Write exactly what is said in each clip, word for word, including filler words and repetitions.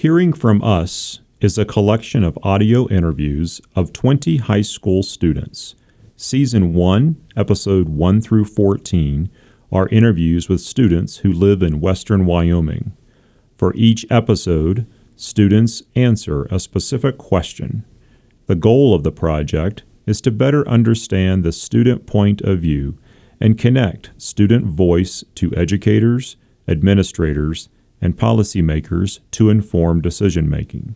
Hearing From Us is a collection of audio interviews of twenty high school students. Season one, episode one through fourteen, are interviews with students who live in Western Wyoming. For each episode, students answer a specific question. The goal of the project is to better understand the student point of view and connect student voice to educators, administrators, and policymakers to inform decision-making.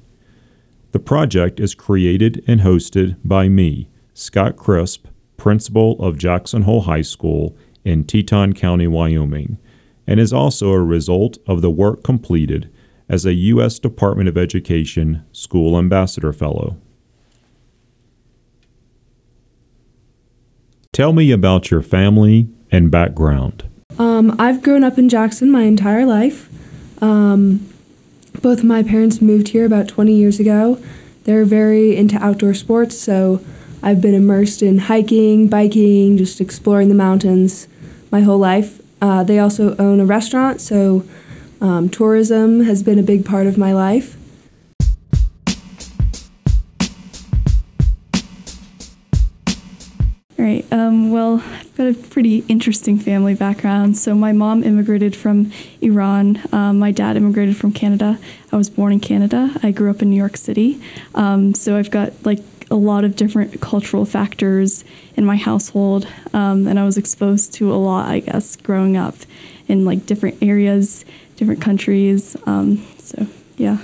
The project is created and hosted by me, Scott Crisp, principal of Jackson Hole High School in Teton County, Wyoming, and is also a result of the work completed as a U S Department of Education School Ambassador Fellow. Tell me about your family and background. Um, I've grown up in Jackson my entire life. Um, both of my parents moved here about twenty years ago. They're very into outdoor sports, so I've been immersed in hiking, biking, just exploring the mountains my whole life. Uh, they also own a restaurant, so um, tourism has been a big part of my life. All right, um, well, I've got a pretty interesting family background. So my mom immigrated from Iran. Um, my dad immigrated from Canada. I was born in Canada. I grew up in New York City. Um, so I've got like a lot of different cultural factors in my household. Um, and I was exposed to a lot, I guess, growing up in like different areas, different countries. Um, so, yeah.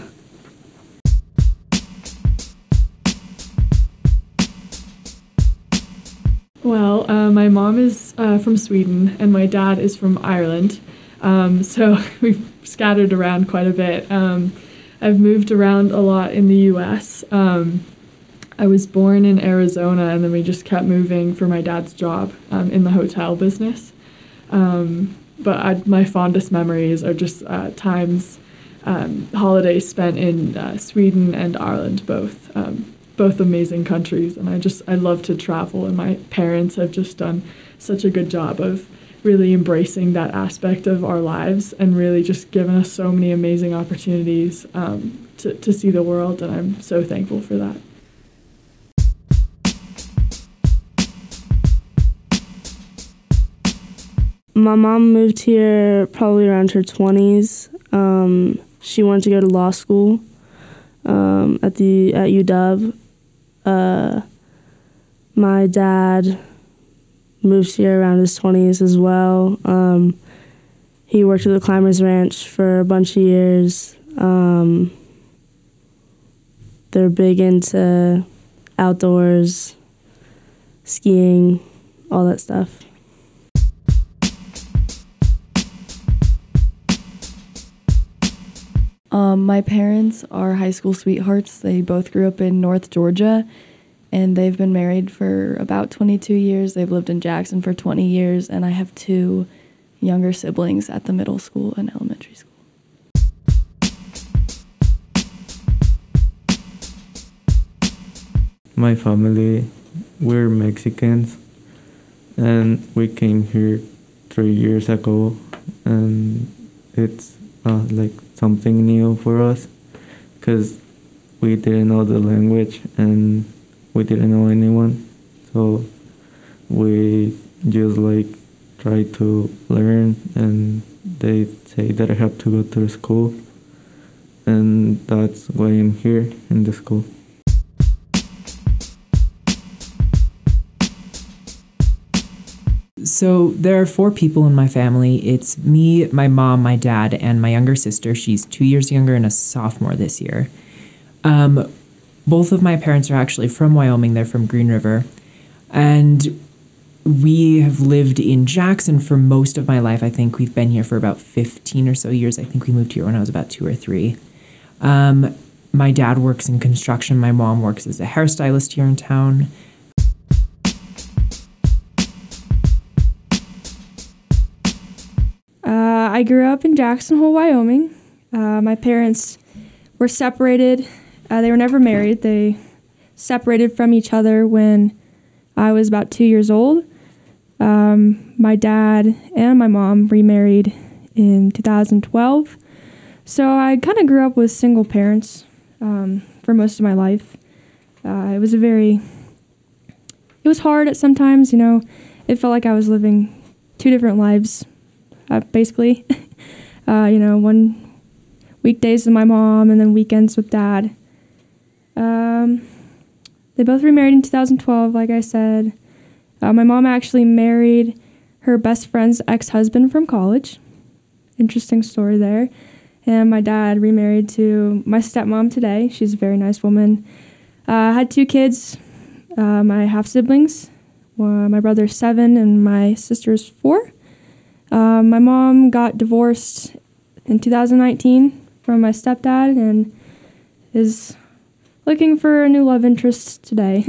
Well, uh, my mom is uh, from Sweden, and my dad is from Ireland, um, so we've scattered around quite a bit. Um, I've moved around a lot in the U S Um, I was born in Arizona, and then we just kept moving for my dad's job um, in the hotel business. Um, but I, my fondest memories are just uh, times, um, holidays spent in uh, Sweden and Ireland both. Um, Both amazing countries, and I just I love to travel, and my parents have just done such a good job of really embracing that aspect of our lives and really just given us so many amazing opportunities um, to, to see the world, and I'm so thankful for that. My mom moved here probably around her twenties. Um, she wanted to go to law school um, at the at U W. Uh, my dad moved here around his twenties as well. Um, he worked at the Climbers Ranch for a bunch of years. Um, they're big into outdoors, skiing, all that stuff. Um, my parents are high school sweethearts. They both grew up in North Georgia, and they've been married for about twenty-two years. They've lived in Jackson for twenty years, and I have two younger siblings at the middle school and elementary school. My family, we're Mexicans, and we came here three years ago, and it's uh, like something new for us because we didn't know the language and we didn't know anyone, so we just like try to learn, and they say that I have to go to school, and that's why I'm here in the school. So there are four people in my family. It's me, my mom, my dad, and my younger sister. She's two years younger and a sophomore this year. Um, both of my parents are actually from Wyoming. They're from Green River. And we have lived in Jackson for most of my life. I think we've been here for about fifteen or so years. I think we moved here when I was about two or three. Um, my dad works in construction. My mom works as a hairstylist here in town. I grew up in Jackson Hole, Wyoming. Uh, my parents were separated. Uh, they were never married. They separated from each other when I was about two years old. Um, my dad and my mom remarried in two thousand twelve. So I kind of grew up with single parents um, for most of my life. Uh, it was a very, it was hard at sometimes, you know. It felt like I was living two different lives, uh, basically. uh, you know, one weekdays with my mom and then weekends with dad. Um, they both remarried in two thousand twelve, like I said. Uh, my mom actually married her best friend's ex-husband from college. Interesting story there. And my dad remarried to my stepmom today. She's a very nice woman. I uh, had two kids, uh, my half-siblings. Uh, my brother's seven and my sister's four. Uh, my mom got divorced in two thousand nineteen from my stepdad and is looking for a new love interest today.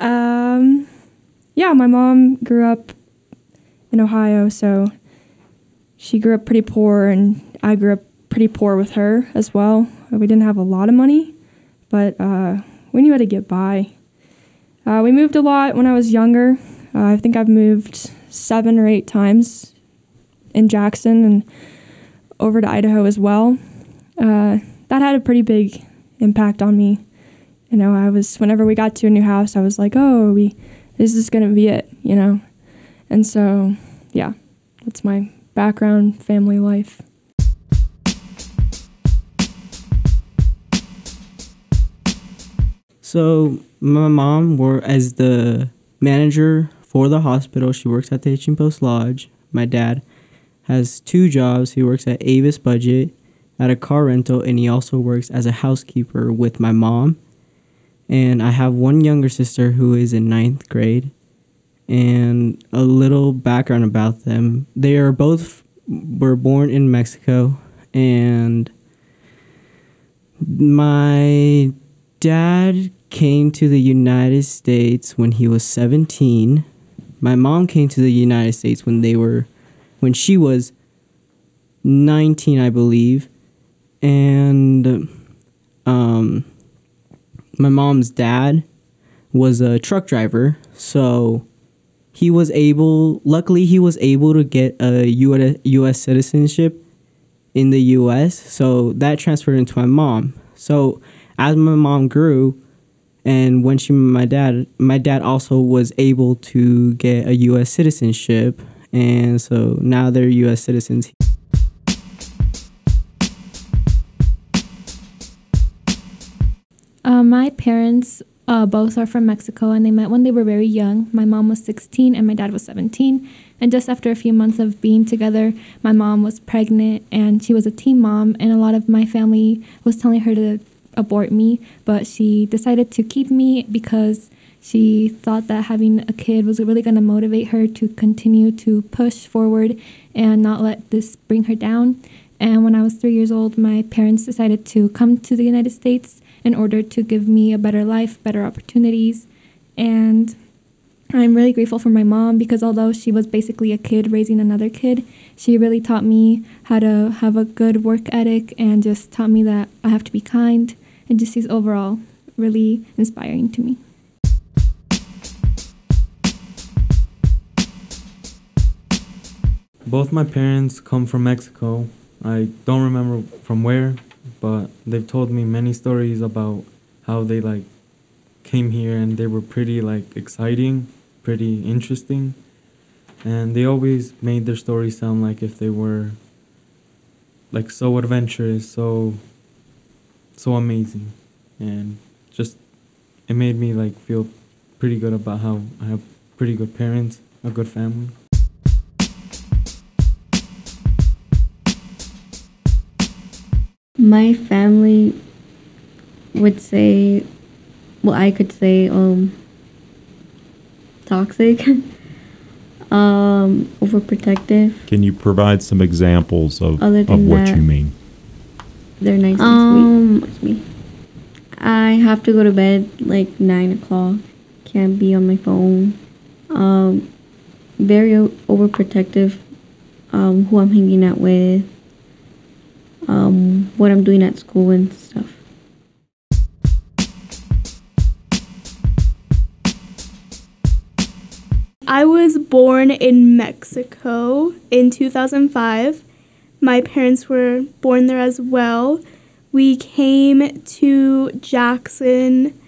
um, yeah, my mom grew up in Ohio, so she grew up pretty poor, and I grew up pretty poor with her as well. We didn't have a lot of money, but uh, we knew how to get by. Uh, we moved a lot when I was younger. Uh, I think I've moved seven or eight times in Jackson and over to Idaho as well. Uh, that had a pretty big impact on me. You know, I was, whenever we got to a new house, I was like, oh, we, this is going to be it, you know. And so, yeah, that's my background, family life. So my mom works as the manager for the hospital. She works at the Hitching Post Lodge. My dad has two jobs. He works at Avis Budget, at a car rental, and he also works as a housekeeper with my mom. And I have one younger sister who is in ninth grade. And a little background about them. They are both were born in Mexico, and my dad came to the United States when he was seventeen. My mom came to the United States when they were, when she was nineteen, I believe. And um, my mom's dad was a truck driver, so he was able, luckily he was able to get a U S citizenship in the U S, so that transferred into my mom. So as my mom grew, and when she my dad, my dad also was able to get a U S citizenship, and so now they're U S citizens. Uh, my parents uh, both are from Mexico, and they met when they were very young. My mom was sixteen, and my dad was seventeen. And just after a few months of being together, my mom was pregnant, and she was a teen mom, and a lot of my family was telling her to abort me, but she decided to keep me because she thought that having a kid was really going to motivate her to continue to push forward and not let this bring her down. And when I was three years old, my parents decided to come to the United States in order to give me a better life, better opportunities. And I'm really grateful for my mom because although she was basically a kid raising another kid, she really taught me how to have a good work ethic and just taught me that I have to be kind. And just is overall really inspiring to me. Both my parents come from Mexico. I don't remember from where, but they've told me many stories about how they like came here and they were pretty like exciting, pretty interesting. And they always made their stories sound like if they were like so adventurous, so so amazing, and just it made me like feel pretty good about how I have pretty good parents, a good family. My family would say, well, I could say um toxic, um overprotective. Can you provide some examples of, of what you mean? They're nice and um, sweet with me. I have to go to bed like nine o'clock. Can't be on my phone. Um, very o overprotective. Um, who I'm hanging out with. Um, what I'm doing at school and stuff. I was born in Mexico in two thousand five. My parents were born there as well. We came to Jackson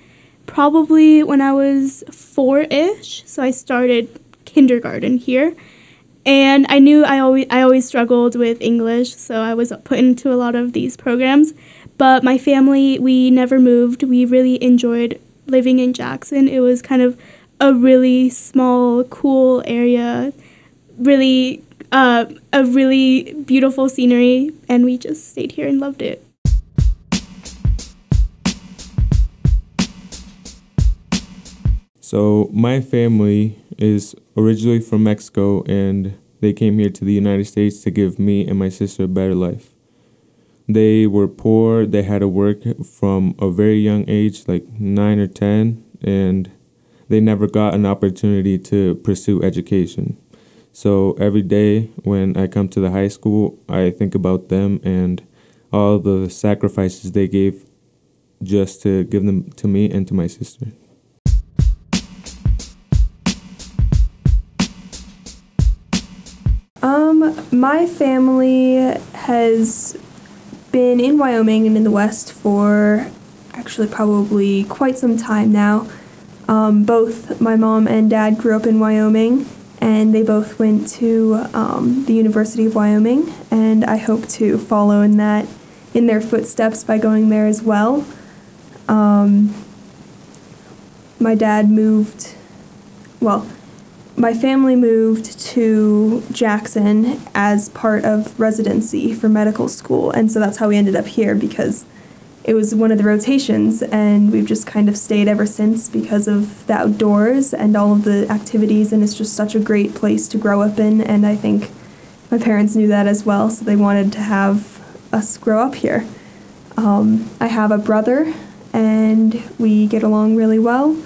probably when I was four-ish, so I started kindergarten here. And I knew I always I always struggled with English, so I was put into a lot of these programs. But my family, we never moved. We really enjoyed living in Jackson. It was kind of a really small, cool area, really uh, a really beautiful scenery, and we just stayed here and loved it. So my family is originally from Mexico, and they came here to the United States to give me and my sister a better life. They were poor. They had to work from a very young age, like nine or ten, and they never got an opportunity to pursue education. So every day when I come to the high school, I think about them and all the sacrifices they gave just to give them to me and to my sister. Um, my family has been in Wyoming and in the West for actually probably quite some time now. Um, both my mom and dad grew up in Wyoming, and they both went to um, the University of Wyoming, and I hope to follow in that, in their footsteps by going there as well. Um, my dad moved, well, my family moved to Jackson as part of residency for medical school, and so that's how we ended up here, because it was one of the rotations, and we've just kind of stayed ever since because of the outdoors and all of the activities, and it's just such a great place to grow up in, and I think my parents knew that as well, so they wanted to have us grow up here. Um, I have a brother, and we get along really well.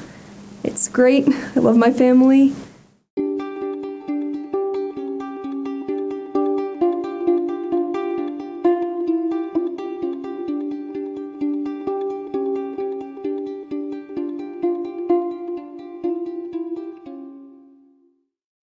It's great. I love my family.